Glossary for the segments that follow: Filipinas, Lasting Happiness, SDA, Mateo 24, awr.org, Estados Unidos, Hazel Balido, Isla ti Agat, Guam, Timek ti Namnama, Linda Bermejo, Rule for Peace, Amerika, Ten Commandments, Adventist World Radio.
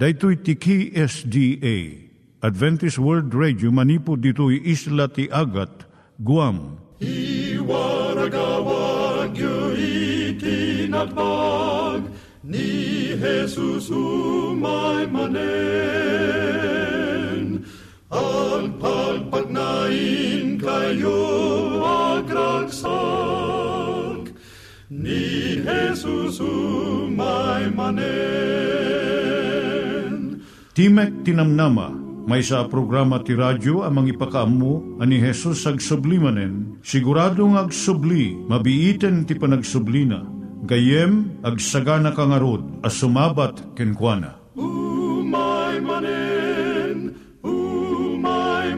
Daitui tiki SDA, Adventist World Radio, manipod ditui Isla ti Agat, Guam. I waragawag yu itinatpag, ni Jesus umay manen. Ang pagpagnain kayo agraksak, ni Jesus umay manen. Timek ti Namnama, may sa programa ti radyo amang ipakaamu ani Jesus agsublimanen, siguradong agsubli, mabiiten ti panagsublina, gayem agsagana kangarod, asumabat kenkwana. Umay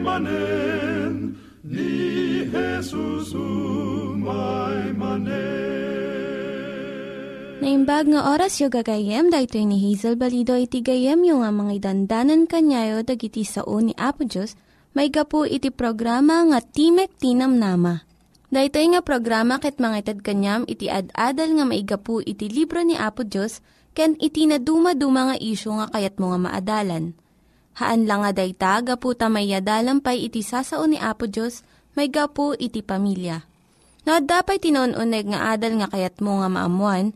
manen, ni Jesus umay manen. Naimbag nga oras yu gagayem, dahito ni Hazel Balido iti gayem yu nga mga dandanan kanyayo dagiti sao ni Apo Diyos, may gapu iti programa nga Timek ti Namnama. Dahito nga programa ket mangited kanyam iti ad-adal nga maigapu iti libro ni Apo Diyos, ken iti na dumaduma nga isyo nga kayat mo nga maadalan. Haan lang nga dayta, gapu tamay adalampay iti sasao ni Apo Diyos, may gapu iti pamilya. No, dapay tinon-uneg nga adal nga kayat mo nga maamuan,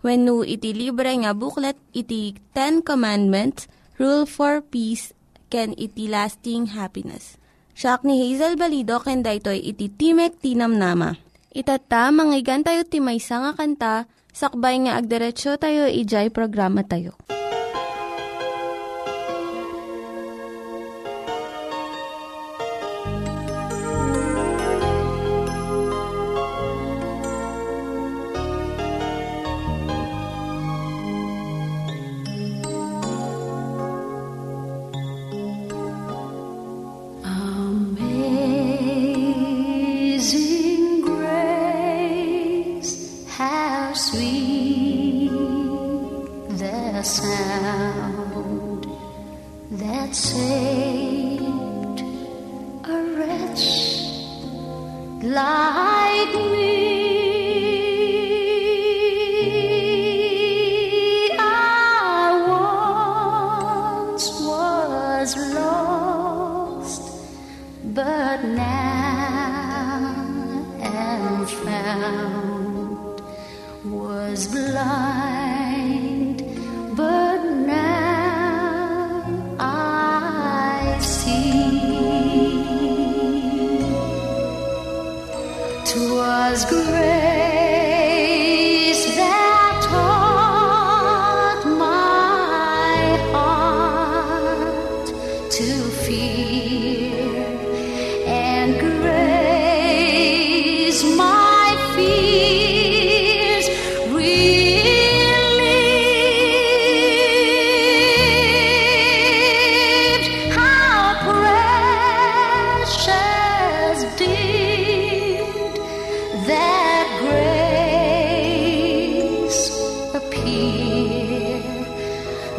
Wenno iti libre nga booklet iti Ten Commandments, Rule for Peace, ken iti Lasting Happiness. Siak ni Hazel Balido ken daytoy iti Timek ti Namnama. Itata manggigan tayo ti maysa nga kanta, sakbay nga agderetsyo tayo, ijay programa tayo.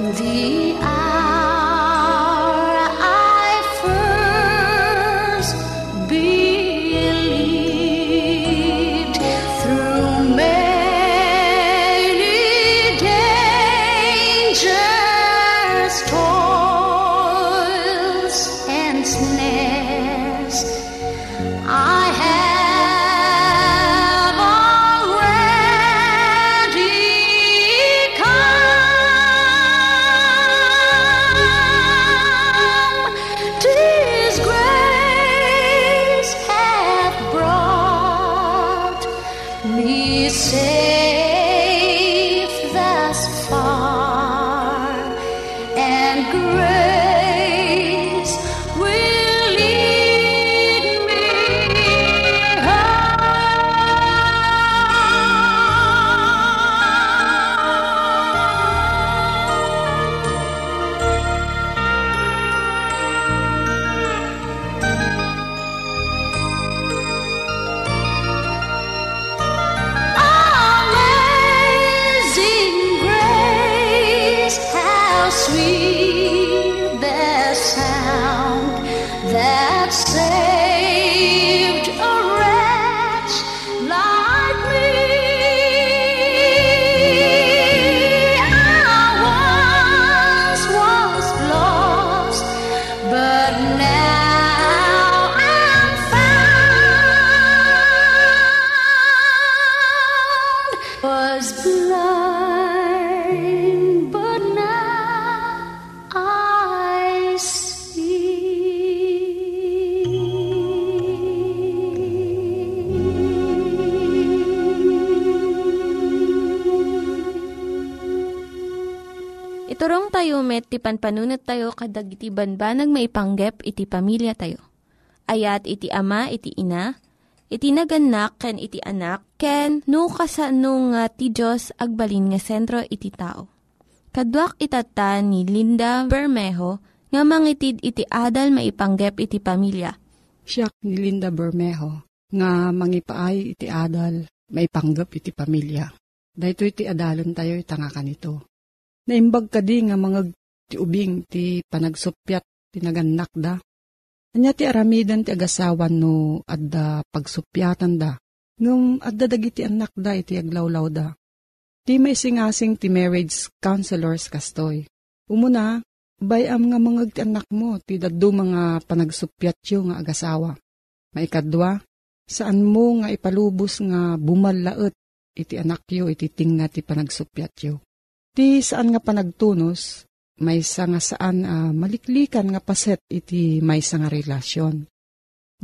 The hour I first Iturong tayo met, ti panpanunat tayo, kadag iti banbanag maipanggep, iti pamilya tayo. Ayat iti ama, iti ina, iti naganak, ken iti anak, ken nukasanung nga ti Diyos agbalin nga sentro iti tao. Kaduak itata ni Linda Bermejo, nga mangitid iti adal maipanggep iti pamilya. Siya ni Linda Bermejo, nga mangipaay iti adal maipanggep iti pamilya. Dahito iti adalon tayo itangakan ito. Naimbag ka di nga mga tiubing ti panagsupyat tinaganak da. Anya ti aramidan ti agasawan no adda pagsupyatan da. Nung adda dagiti anak da iti aglawlaw da. Ti may singasing ti marriage counselors kastoy. Umuna, bayam nga mga ti anak mo ti daddo mga panagsupyat yo nga agasawa. Maikadwa, saan mo nga ipalubos nga bumalaet iti anak yo iti tingna ti panagsupyat yo. Ti saan nga panagtunos, may isa nga saan maliklikan nga paset iti may isa nga relasyon.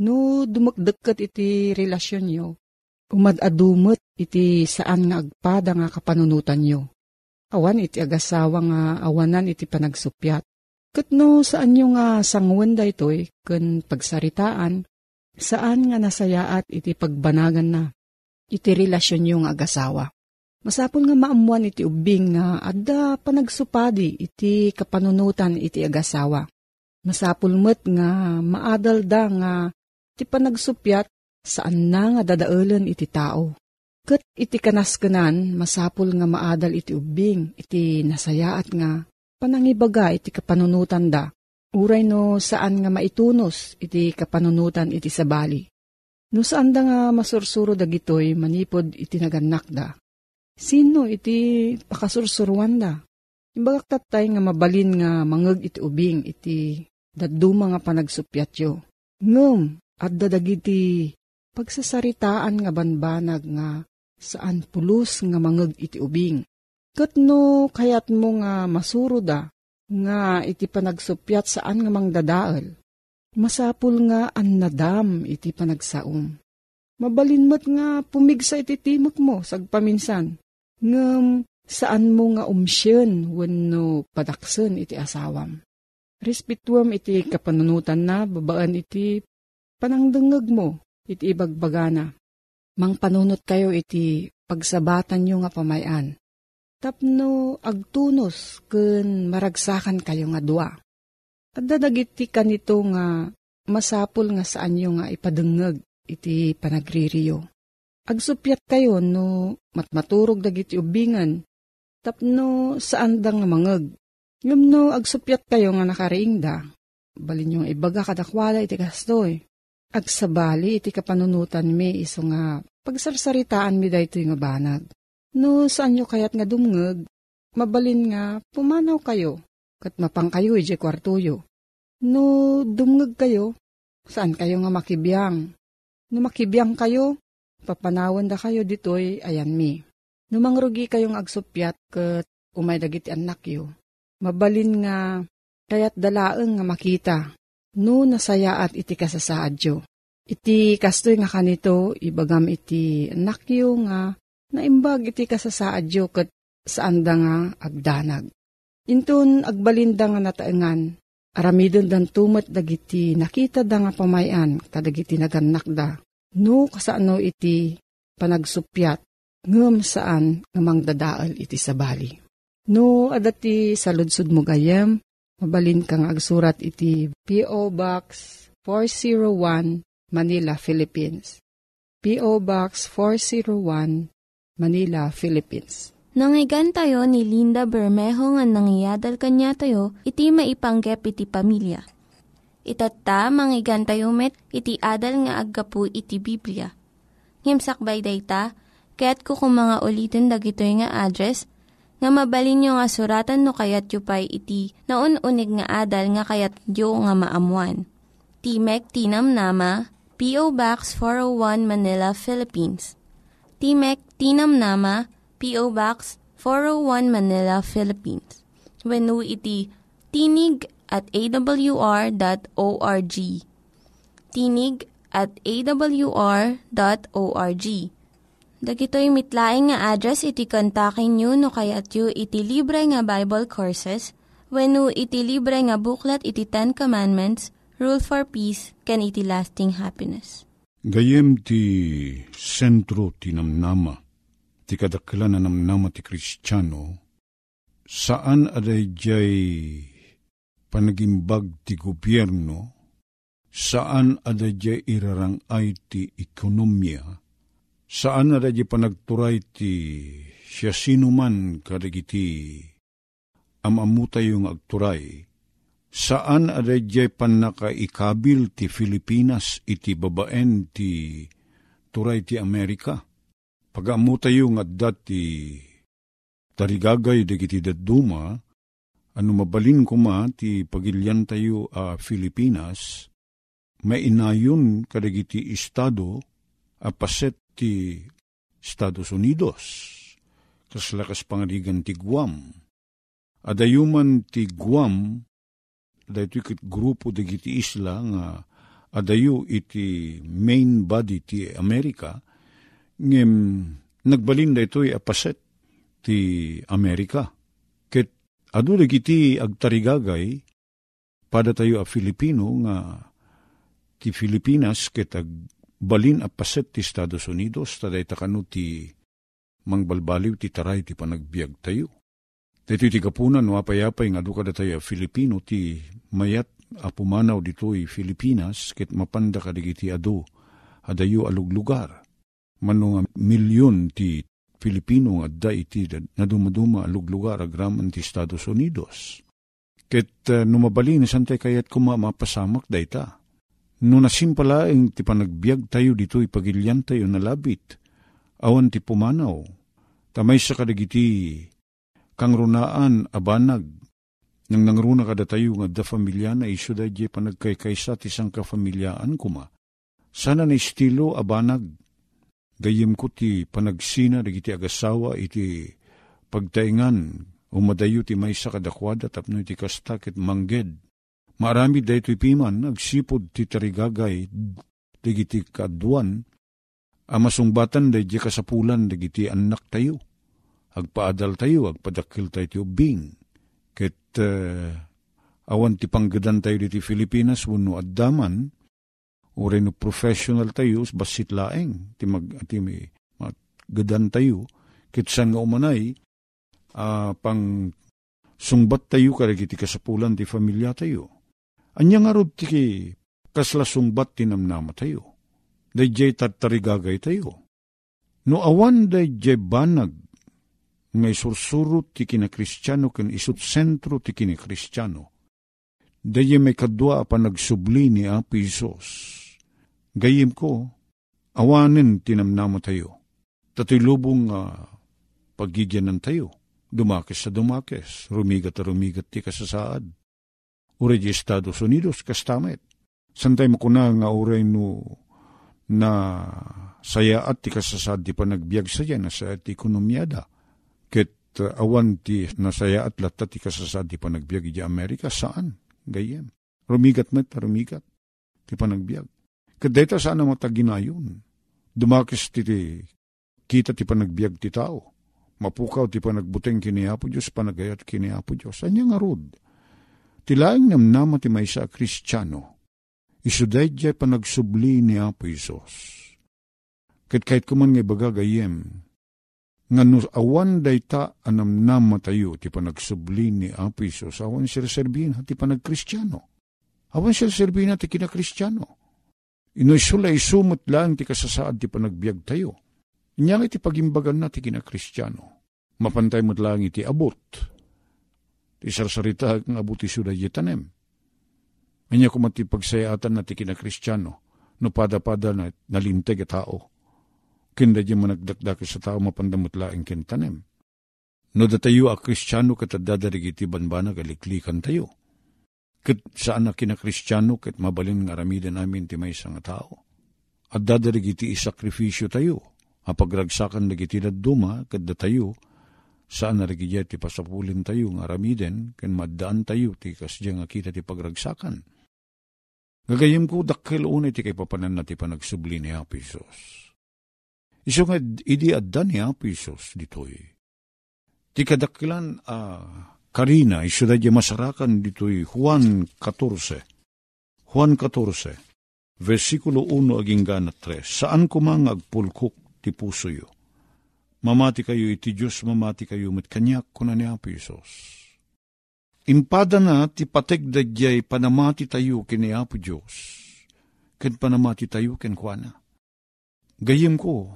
No dumagdagkat iti relasyon nyo, umadadumot iti saan nga agpada nga kapanunutan nyo. Awan iti agasawa nga awanan iti panagsupyat. Kat no saan nyo nga sangwen da ito'y, kun pagsaritaan, saan nga nasayaat iti pagbanagan na, iti relasyon nyo nga agasawa. Masapon nga maamuan iti ubing nga adda panagsupadi iti kapanunutan iti agasawa. Masapon met nga maadal da nga iti panagsupyat saan na nga dadaelen iti tao. Ket iti kanaskenan masapol nga maadal iti ubing iti nasayaat nga panangibaga iti kapanunutan da. Uray no saan nga maitunos iti kapanunutan iti sabali. No saan da nga masursuro dagitoy manipod iti naganak da. Sino iti pakasursuruan da? Imbagak tatay nga mabalin nga mangeg iti ubing iti daduma nga panagsupyat yo. Ngem, adda dagiti pagsasaritaan nga banbanag nga saan pulos nga mangeg iti ubing. Ket no kayat mo nga masuro da nga iti panagsupyat saan nga mangdadael. Masapul nga annadam iti panagsaom. Mabalin met nga pumigsa iti timek mo sagpaminsan. Ngem saan mo nga umsyen wenno padaksen iti asawam. Respetuam iti kapanunutan na babaan iti panangdengeg mo iti ibagbagana. Mangpanunot kayo iti pagsabatan nyo nga pamayan. Tapno agtunos ken maragsakan kayo nga dua. Adda dagiti kanito nga masapol nga saan nyo nga ipadengeg iti panagririyo. Agsupyat tayo no matmaturog dagiti ubingan tapno saan da nga mangeg. Ngem no agsupyat tayo nga nakariing da. Balin yung ibaga kadakwala iti kastoy. Agsabali iti kapanunutan mi iso nga pagsarsaritaan mi dayto nga banag. No saan yo kayat nga dumngeg? Mabalin nga pumanaw kayo ket mapang kayo iti kwartuyo. No dumngeg kayo, saan kayo nga makibiyang? No makibiyang kayo, papanawan da kayo ditoy, ayan mi. No mangrugi kayong agsupyat, ket umay dagiti anak yo. Mabalin nga, kayat dalaeng nga makita, no nasayaat iti kasasaad yo. Iti kastoy nga kanito, ibagam iti anak yo nga, naimbag iti kasasaad yo, ket saan da nga agdanag. Intun agbalinda nga nataengan, aramidon dan tumet dagiti nakita da nga pamayan kadagiti naganak da. No kasaano iti panagsupyat ngem saan nga mangdadael iti sabali. No adati saludsod mo gayem, mabalin kang agsurat iti P.O. Box 401 Manila, Philippines. P.O. Box 401 Manila, Philippines. Nangyigan tayo ni Linda Bermejo nga nangyadal kanya tayo, iti maipanggep iti pamilya. Itata, manggigan tayo met, iti adal nga aggapu iti Biblia. Ngimsakbay dayta, kaya't kukumanga ulitin dagito nga address, nga mabalin nyo nga suratan no kayat yu pa'y iti na unig nga adal nga kayat yu nga maamuan. Timek ti Namnama, P.O. Box 401 Manila, Philippines. Timek ti Namnama, P.O. Box 401 Manila, Philippines. Wenno iti tinig@awr.org. tinig@awr.org. Dagitoy mitlaing nga address iti kontakin nyo no kayat yu iti libre nga Bible Courses wenno iti libre nga buklat iti Ten Commandments, Rule for Peace, ken iti Lasting Happiness. Gayem ti sentro ti namnama ti kadakla na namnama ti Kristiano, saan aday jay panagimbag ti gobyerno, saan aday jay irarangay ti ekonomiya, saan aday jay panagturay ti siya sinuman kadagiti amamutay yung agturay, saan aday jay panakaikabil ti Filipinas iti babaen ti turay ti Amerika. Pag-amu tayo nga dati tarigagay dagiti daduma, ano mabalin kuma ti pagilyan tayo a Filipinas, may inayon kadagiti estado a paset ti Estados Unidos, kaslakas pangadigan ti Guam. Adayuman ti Guam, dahito ikit grupo dagiti isla nga adayo iti main body ti Amerika, ngem nagbalinda ito'y apaset ti Amerika. Ket adu dagiti agtarigagay pada tayo a Filipino nga ti Filipinas ket agbalin apaset ti Estados Unidos taday takano ti mangbalbaliw ti taray ti panagbiag tayo. Dito'y ti kapunan wapayapay nga adu kada tayo a Filipino ti mayat apumanaw dito'y Filipinas ket mapanda kadagiti adu adayo aluglugar. Manong milyon ti Filipino nga da iti na dumaduma aluglugar agraman ti Estados Unidos. Ket numabalin santay kayat kuma mapasamak dayta. No nasimpala ang ti panagbiag tayo dito ipagilyan tayo nalabit, awan ti pumanaw, tamay sa kadagiti kang runaan abanag, nang nangruna kada tayo nga da familia na iso da je panagkaykaysa ti sangkafamilyaan kuma. Sana na estilo abanag, gayem ko ti panagsina dagiti agasawa iti pagtaingan umadayo ti maysa kadakwada tapno iti kasta ket mangged. Marami daytoy piman nagsipod ti tarigagay dagiti kaduan amasongbatan daydi kasapulan dagiti anak tayo. Agpaadal tayo, agpadakil tayo ti ubing. Ket awan ti panggedan tayo diti Pilipinas wenno addaman oreno professional tayo, basit laeng, gadan tayo, kitsan nga umanay, pang sungbat tayo, karagiti kasapulan ti familia tayo. Anya nga rod ti kasla sungbat ti namnama tayo. Dayjay tatarigagay tayo. No awan dayjay banag, ngay sursurot ti kinakristyano, ken isut sentro ti kinakristyano. Dayjay may kadwa pa nagsubli ni Apo Isos. Gayim ko, awanin tinamnama tayo. Tatoy lubong pagigyanan tayo. Dumakes sa dumakes, rumigat na rumigat ti kasasaad. Uray di Estados Unidos, kastamet. Santay mo kuna nga uray no na saya at ti kasasaad di pa nagbiag saya na saya at ekonomiyada. Ket awan ti nasaya at latta ti kasasaad di pa nagbiag di Amerika, saan? Gayim. Rumigat met, rumigat. Di pa nagbiag. Kadeta sana mataginayon. Dumakis titi, kita ti panagbiag ti tao. Mapukaw ti panagbuteng kiniya po Diyos, panagayat kiniya po Diyos. Anya nga rod? Tilaing namnama ti maysa a Kristiano. Isuday jay panagsubli ni Apo Isos. Ket kahit kuman ngay bagagayem, nga awan dayta anamnama tayo ti panagsubli ni Apo Isos, awan sila serbihin ha ti panagkristiano. Awan sila serbihin ha ti kinakristiano. Inusulay sumot lang ti kasasaad ti panagbiag tayo. Inyang iti pagimbagan na ti kinakristiyano. mapantay mo't lang iti abot. Iti sarsarita kang abot iso da yitanem. Anya kumati pagsayaatan na ti kinakristyano, no pada-pada na nalinteg at tao. Kinda di managdakdaki sa tao mapandamot laing kintanem. No datayo a kristyano katadadarigi iti banbana galiklikan tayo. Ket saan na kinakristyano ket mabalin ng aramida namin ti maysa nga tao. At dadarigi iti isakrifisyo tayo. Apagragsakan dagiti daduma kadda tayo, saan narigidya ti pasapulin tayo ng aramiden, ken maddaan tayo ti kasdya nga kita ti pagragsakan. Gagayim ko dakkel unay ti kay papanan na ti panagsubli ni Apo Isos. Iso nga idi adda ni Apo Isos ditoy. Ti kadakkelan karina, iso dadya masarakan ditoy Juan 14, versikulo 1 aging ganat 3, saan kumang agpulkok ti puso yo. Mamati kayo iti Diyos, mamati kayo met kanyak kuna ni Apo Isos. Impada na ti patek dadyay panamati tayo ken ni Apo Diyos, ken panamati tayo ken kuana. Gayem ko,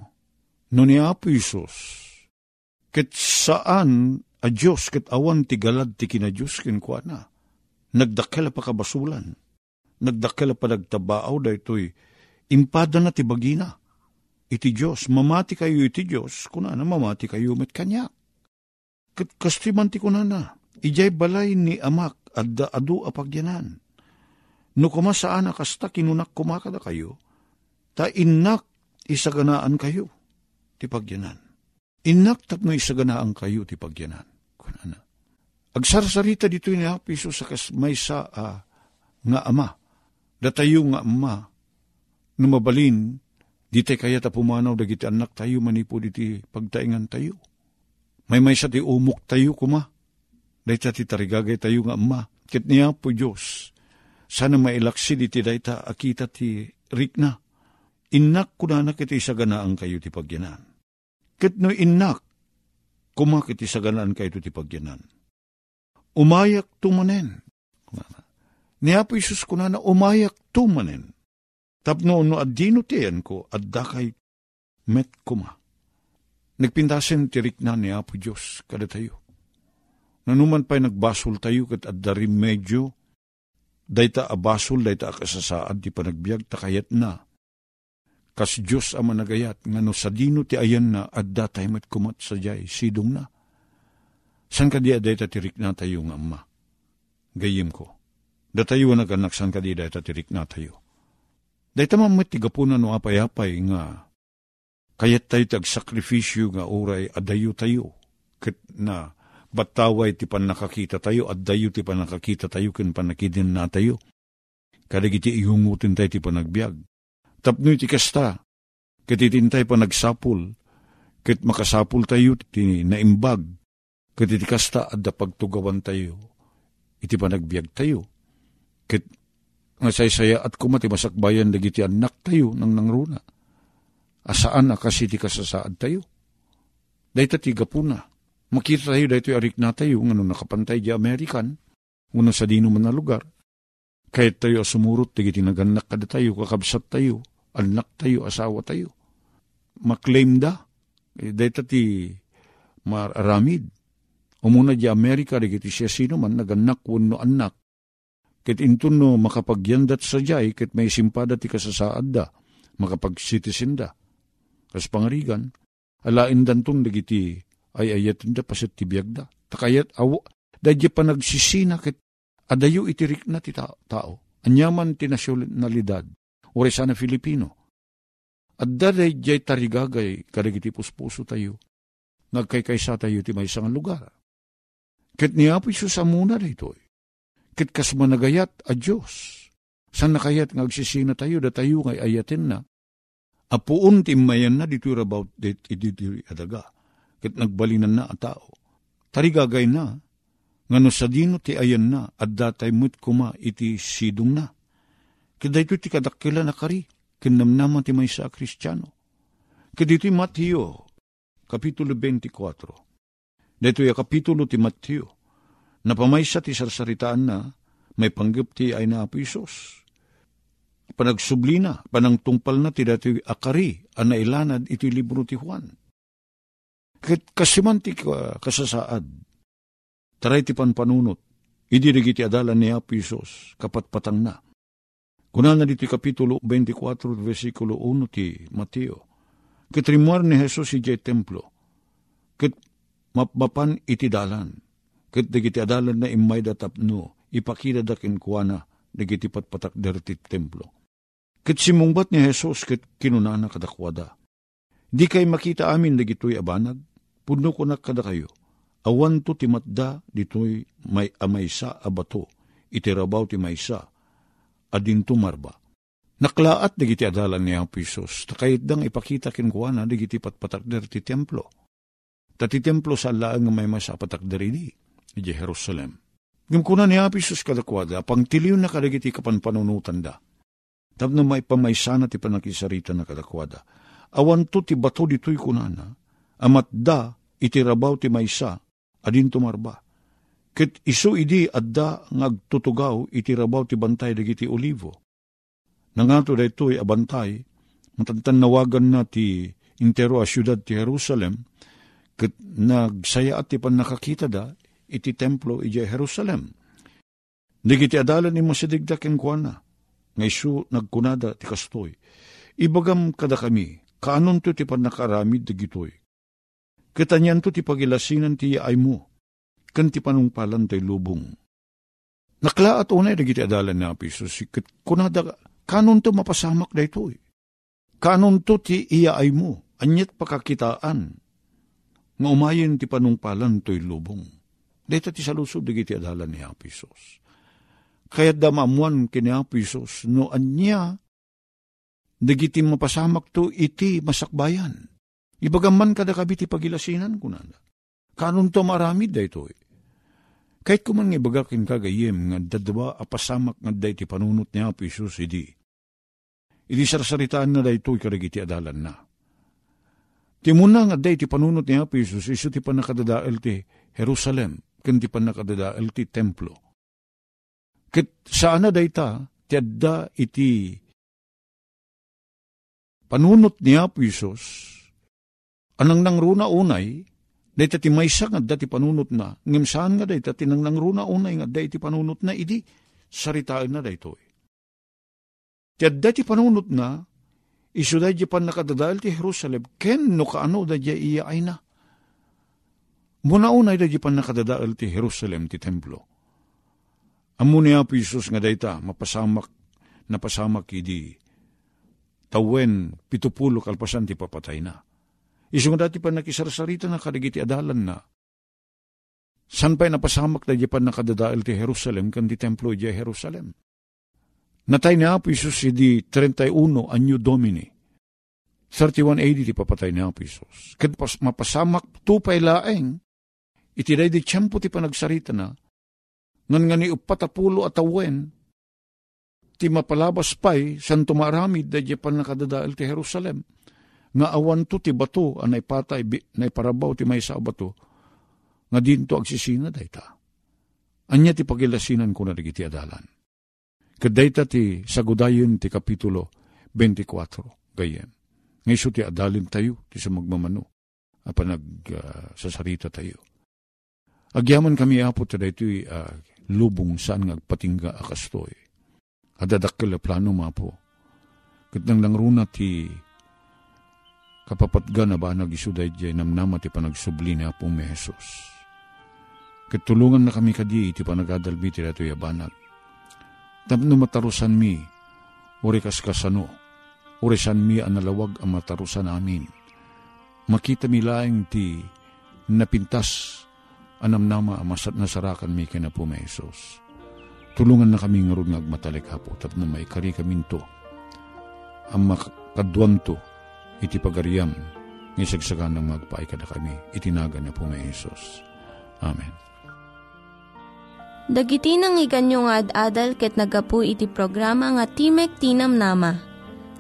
no ni Apo Isos, ket saan a Diyos ket awan ti galad ti kina Diyos ken kuana. Nagdakkel pa kabasulan, nagdakkel pa nagtabaaw daytoy, impada na ti bagina. Iti Diyos, mamati kayo iti Diyos, kunana mamati kayo met kanyak. Kastimanti kunana, ijay balay ni amak adda adu apagyanan. No kumasaan akasta kinunak kumakada kayo, ta innak isaganaan kayo, ti pagyanan. Innak tapno isaganaan kayo, ti pagyanan. Kunana. Agsarsarita dito ni Apo Isos sa kasmaysa nga ama, datayo nga ama, numabalin, dite kaya tapumanaw dagiti anak tayo manipo diti pagtaingan tayo. May sa ti umok tayo kuma. Dayta ti tarigagay tayo nga amma. Ket ni Apo Diyos, sana mailaksi diti dayta akita ti rikna. Innak kunana ket isaganaan kayo ti pagyanan. Ket no innak kuma ket isaganaan kayo ti pagyanan. Umayak tumanen. Ni Apo Isus kunana umayak tumanen. Tapno no adinutian ko at dakay met kuma. Nagpintasin tirik na ni Apo Diyos kada tayo. Nanuman pa'y nagbasol tayo kat addarim medyo, dayta abasol, dayta akasasaad, di pa nagbiag takayat na. Kas Diyos ama nagayat, nga no sa dinuti ayan na at datay met kumat sadyay, sidong na. San ka di adayta tirik na tayo ng ama? Gayim ko, datayo naganak san ka di adayta tirik na tayo. Dahi tamang matigapunan o apay-apay nga, kaya't tayo tag-sakrifisyo nga oray adayo tayo, kit na bataway ti panakakita tayo, adayo ti panakakita tayo, kin panakidin na tayo. Kadagiti ihungutin tayo ti panagbiag. Tapnoy ti kasta, kititintay panagsapul, kit makasapul tayo ti naimbag, kititi kasta at dapagtugawan tayo, iti panagbiag tayo, kit nga saysaya at kumati masakbayan dagiti anak tayo nang nangruna. Asaan na kasi ti kasasaad tayo? Dayta ti gapuna. Makita tayo dayto arik na tayo ngano nakapantay di American, ngano sa dino man na lugar. Kahit tayo asumurot dagiti naganak kada tayo, kakabsat tayo, anak tayo, asawa tayo. Maklaim da. Dayta ti maramid. Umuna di Amerika dagiti siya sino man naganak wano anak. Ket intun no makapagyandat sa jay, ket may simpada ti kasasaad da, makapagsitisin da. Kas pangarigan, alain dantun dagiti ay ayatin da paset tibiyag da. Takayat awo, dadya pa nagsisina ket adayo itirik na ti tao. Anyaman ti nasyonalidad, oray sana Filipino. At daday jay tarigagay, karigiti puspuso tayo, nagkaykaysa tayo ti may isang lugar. Ket ni Apo Isus amuna dito kit kas managayat a Diyos. San nakayat nga agsisina tayo, da tayo ngay ayatin na. Apuun timmayan na dito about it, ididiri adaga. Kit nagbalinan na a tao. Tarigagay na, ngano sa dino ti ayan na, at datay mo't kuma iti sidong na. Kit dito ti kadakila na kari, kinamnaman ti may sa kristyano. Kit dito Mateo, kapitulo 24. Dito yung kapitulo ti Mateo, napamaysa ti sarsaritaan na may panggap ti ay na Apo Isos. Panagsubli na, panangtungpal na ti dati akari, anailanad iti libro ti Juan. kasimantika kasasaad, taray ti panpanunot, idirigi ti adalan ni Apo Isos, kapatpatang na. Kunan na dito kapitulo 24, versikulo 1 ti Mateo. Ket rimuar ni Jesus iti templo, ket mapapan iti dalan, ket dagiti adalan na imayda tapno, ipakida da kinkuana, dagiti patpatakder ti templo. Ket simungbat ni Jesus ket kinunana kadakwada. Di kay makita amin dagitoy abanag, pudno ko na kada kayo. Awan to ti matda ditoy may amaysa abato, itirabaw ti maysa, adin tumarba. Naklaat dagiti adalan ni Apo Isos, takayit dang ipakita kinkuana dagiti patpatakder ti templo. Tati templo sa laang may masapatakder idi, iti Jerusalem. Gimkunan ni Apo Isos kadakwada, pangtiliw na kadagiti kapanpanunutan da. Tapno may pamaysana ti panakisarita na kadakwada. Awan to ti bato ditoy kunana, amat da itirabaw ti maysa, adin tumarba. Ket isu idi adda ngagtutugaw itirabaw ti bantay dagiti olivo. Nangato daytoy abantay, matantannawagan na ti intero a siyudad ti Jerusalem, ket nagsayaat ti pannakakita da, iti templo iti Jerusalem. Dagiti adalan ni masadigda kenkuana, ngaysu nagkunada ti kastoy. Ibagam kada kami, kaanon to ti pannakaramid dagitoy. Katanyan to ti pagilasinan ti ay mo, kan ti panungpalan ti lubong. Naklaat unay dagiti adalan ni Apo Isos, ket kunada kanon to mapasamak daytoy. Kanon to ti iyaay mo, anyat pakakitaan, nga umayin ti panungpalan to'y lubong. Dayta ti salusob dagiti adalan ni Apo Isos. Kaya't damamuan kini Apo Isos, no anya, dagiti mapasamak to iti masakbayan. Ibagaman kada kabiti pagilasinan kunana. Kanon to maramid daytoy. Kahit kuman nga ibagakin kagayem nga dadwa apasamak nga day ti panunot ni Apo Isos idi. Idi sarsaritaan na day to'y karagiti adalan na. Timuna nga day ti panunot ni Apo Isos iso ti panakadadael ti Jerusalem, kan ti panakadadael ti templo. Ket saan na day ta, ti adda iti panunot ni Apo Isos, anang nangruna unay, dayta ti maysa nga dati panunot na, ngem saan nga dayta ti nangruna unay nga dayta panunot na idi saritaan na daytoy. Ti adda ti panunot na isu dayta pan nakadadael ti Jerusalem ken no kaano dayta iya ay na. Muna unay dayta pan nakadadael ti Jerusalem ti templo. Ammo ni Apo Isos nga dayta mapasamak na pasamak idi tawen 70 kalpasan ti papatay na. Isung dati pa nakisarsarita na kadagiti adalan na. Sanpay napasamak na Japan na kadadael ti Jerusalem, kan ti templo di Jerusalem. Natay ni Apo Isos di 31 Anyo Domini. 31 AD ti papatay ni Apo Isos. Ken mapasamak tupay laeng, iti day di tiyempo ti panagsarita na, ngan nga ni 40 atawen, ti mapalabas pay, san tumaramid na Japan na kadadael ti Jerusalem. Nga awan to ti bato, anay patay, naiparabaw ti maysa bato, nga dinto agsisina dayta. Anya ti pagilasinan ko na dagiti adalan. Kadayta ti sagudayon ti kapitulo 24, gayem. Ngayso ti adalin tayo, ti sa magmamano, apanagsasarita tayo. Agyaman kami apo ti daytoy lubong saan ngagpatingga akastoy. Adadakkel plano mapo. Katnang langruna ti kapapatga na ba nag-isuday jay namnama ti panagsubli ni Apo mi Jesus. Katulungan na kami kadi iti panagadalbi ti datoy abanag. Tapno matarusan mi, uri kaskasano, uri san mi analawag ang matarusan amin. Makita mi laeng ti napintas anamnama amasat nasarakan mi kina Apo mi Jesus. Tulungan na kami ngarud ngagmatalik hapo, tapno maikari kami to, ang makadwam to, iti pagariyam, ngisagsagan ng magpaay kada kami, itinaga na po may Jesus. Amen. Dagiti nangyiganyo nga ad-adal ket nagapu iti programa nga Timek ti Namnama.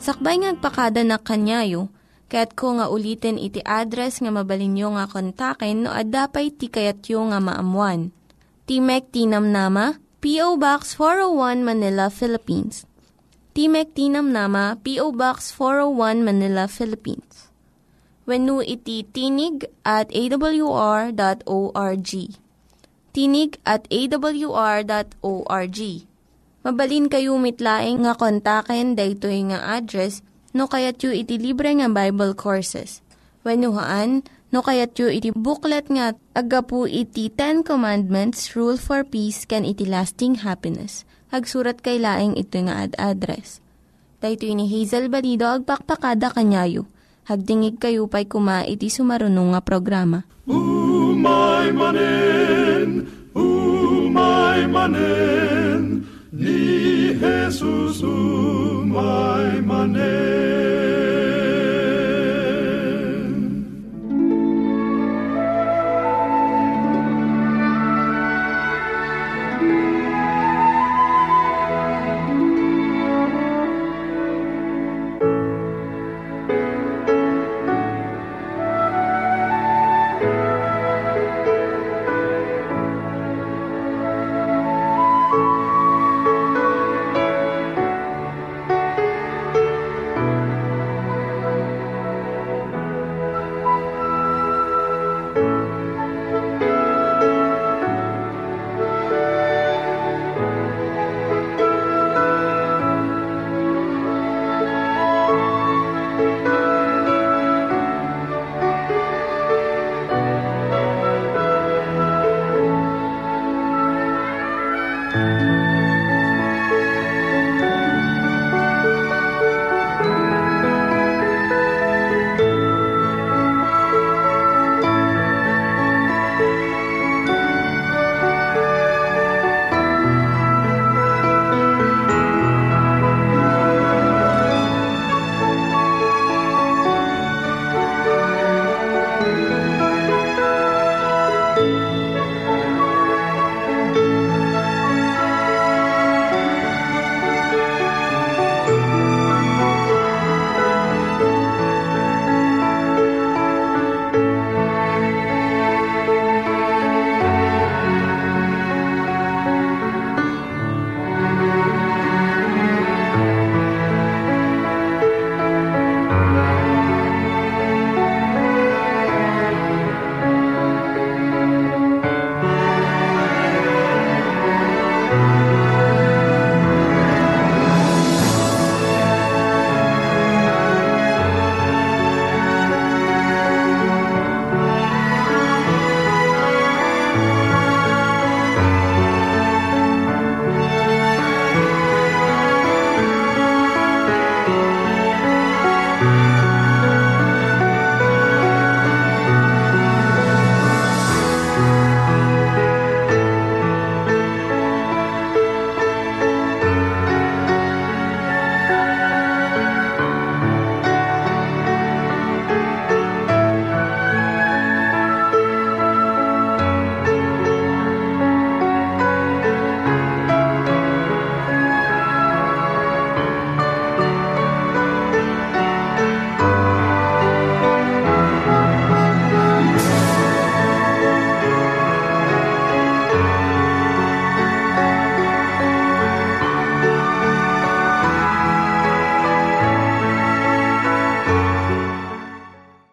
Sakbay ngagpakada na kanyayo, ket ko nga ulitin iti address nga mabalinyo nga kontaken no ad-dapay ti kayatyo nga maamuan. Timek ti Namnama, P.O. Box 401 Manila, Philippines. Timek ti Namnama, P.O. Box 401, Manila, Philippines. wenno iti tinig at awr.org. Tinig at awr.org. Mabalin kayo mitlaing nga kontaken daytoy nga address no kayat yu iti libre nga Bible Courses. Wenno haan, no kayat yu iti booklet nga agapu iti Ten Commandments, Rule for Peace, can iti Lasting Happiness. Hagsurat kay laing ito nga address. Daytoy ni Hazel Balido agpakpakada kanyayo. Hagdingig kayo pa'y kuma iti sumarunong nga programa. Umay manen, ni Jesus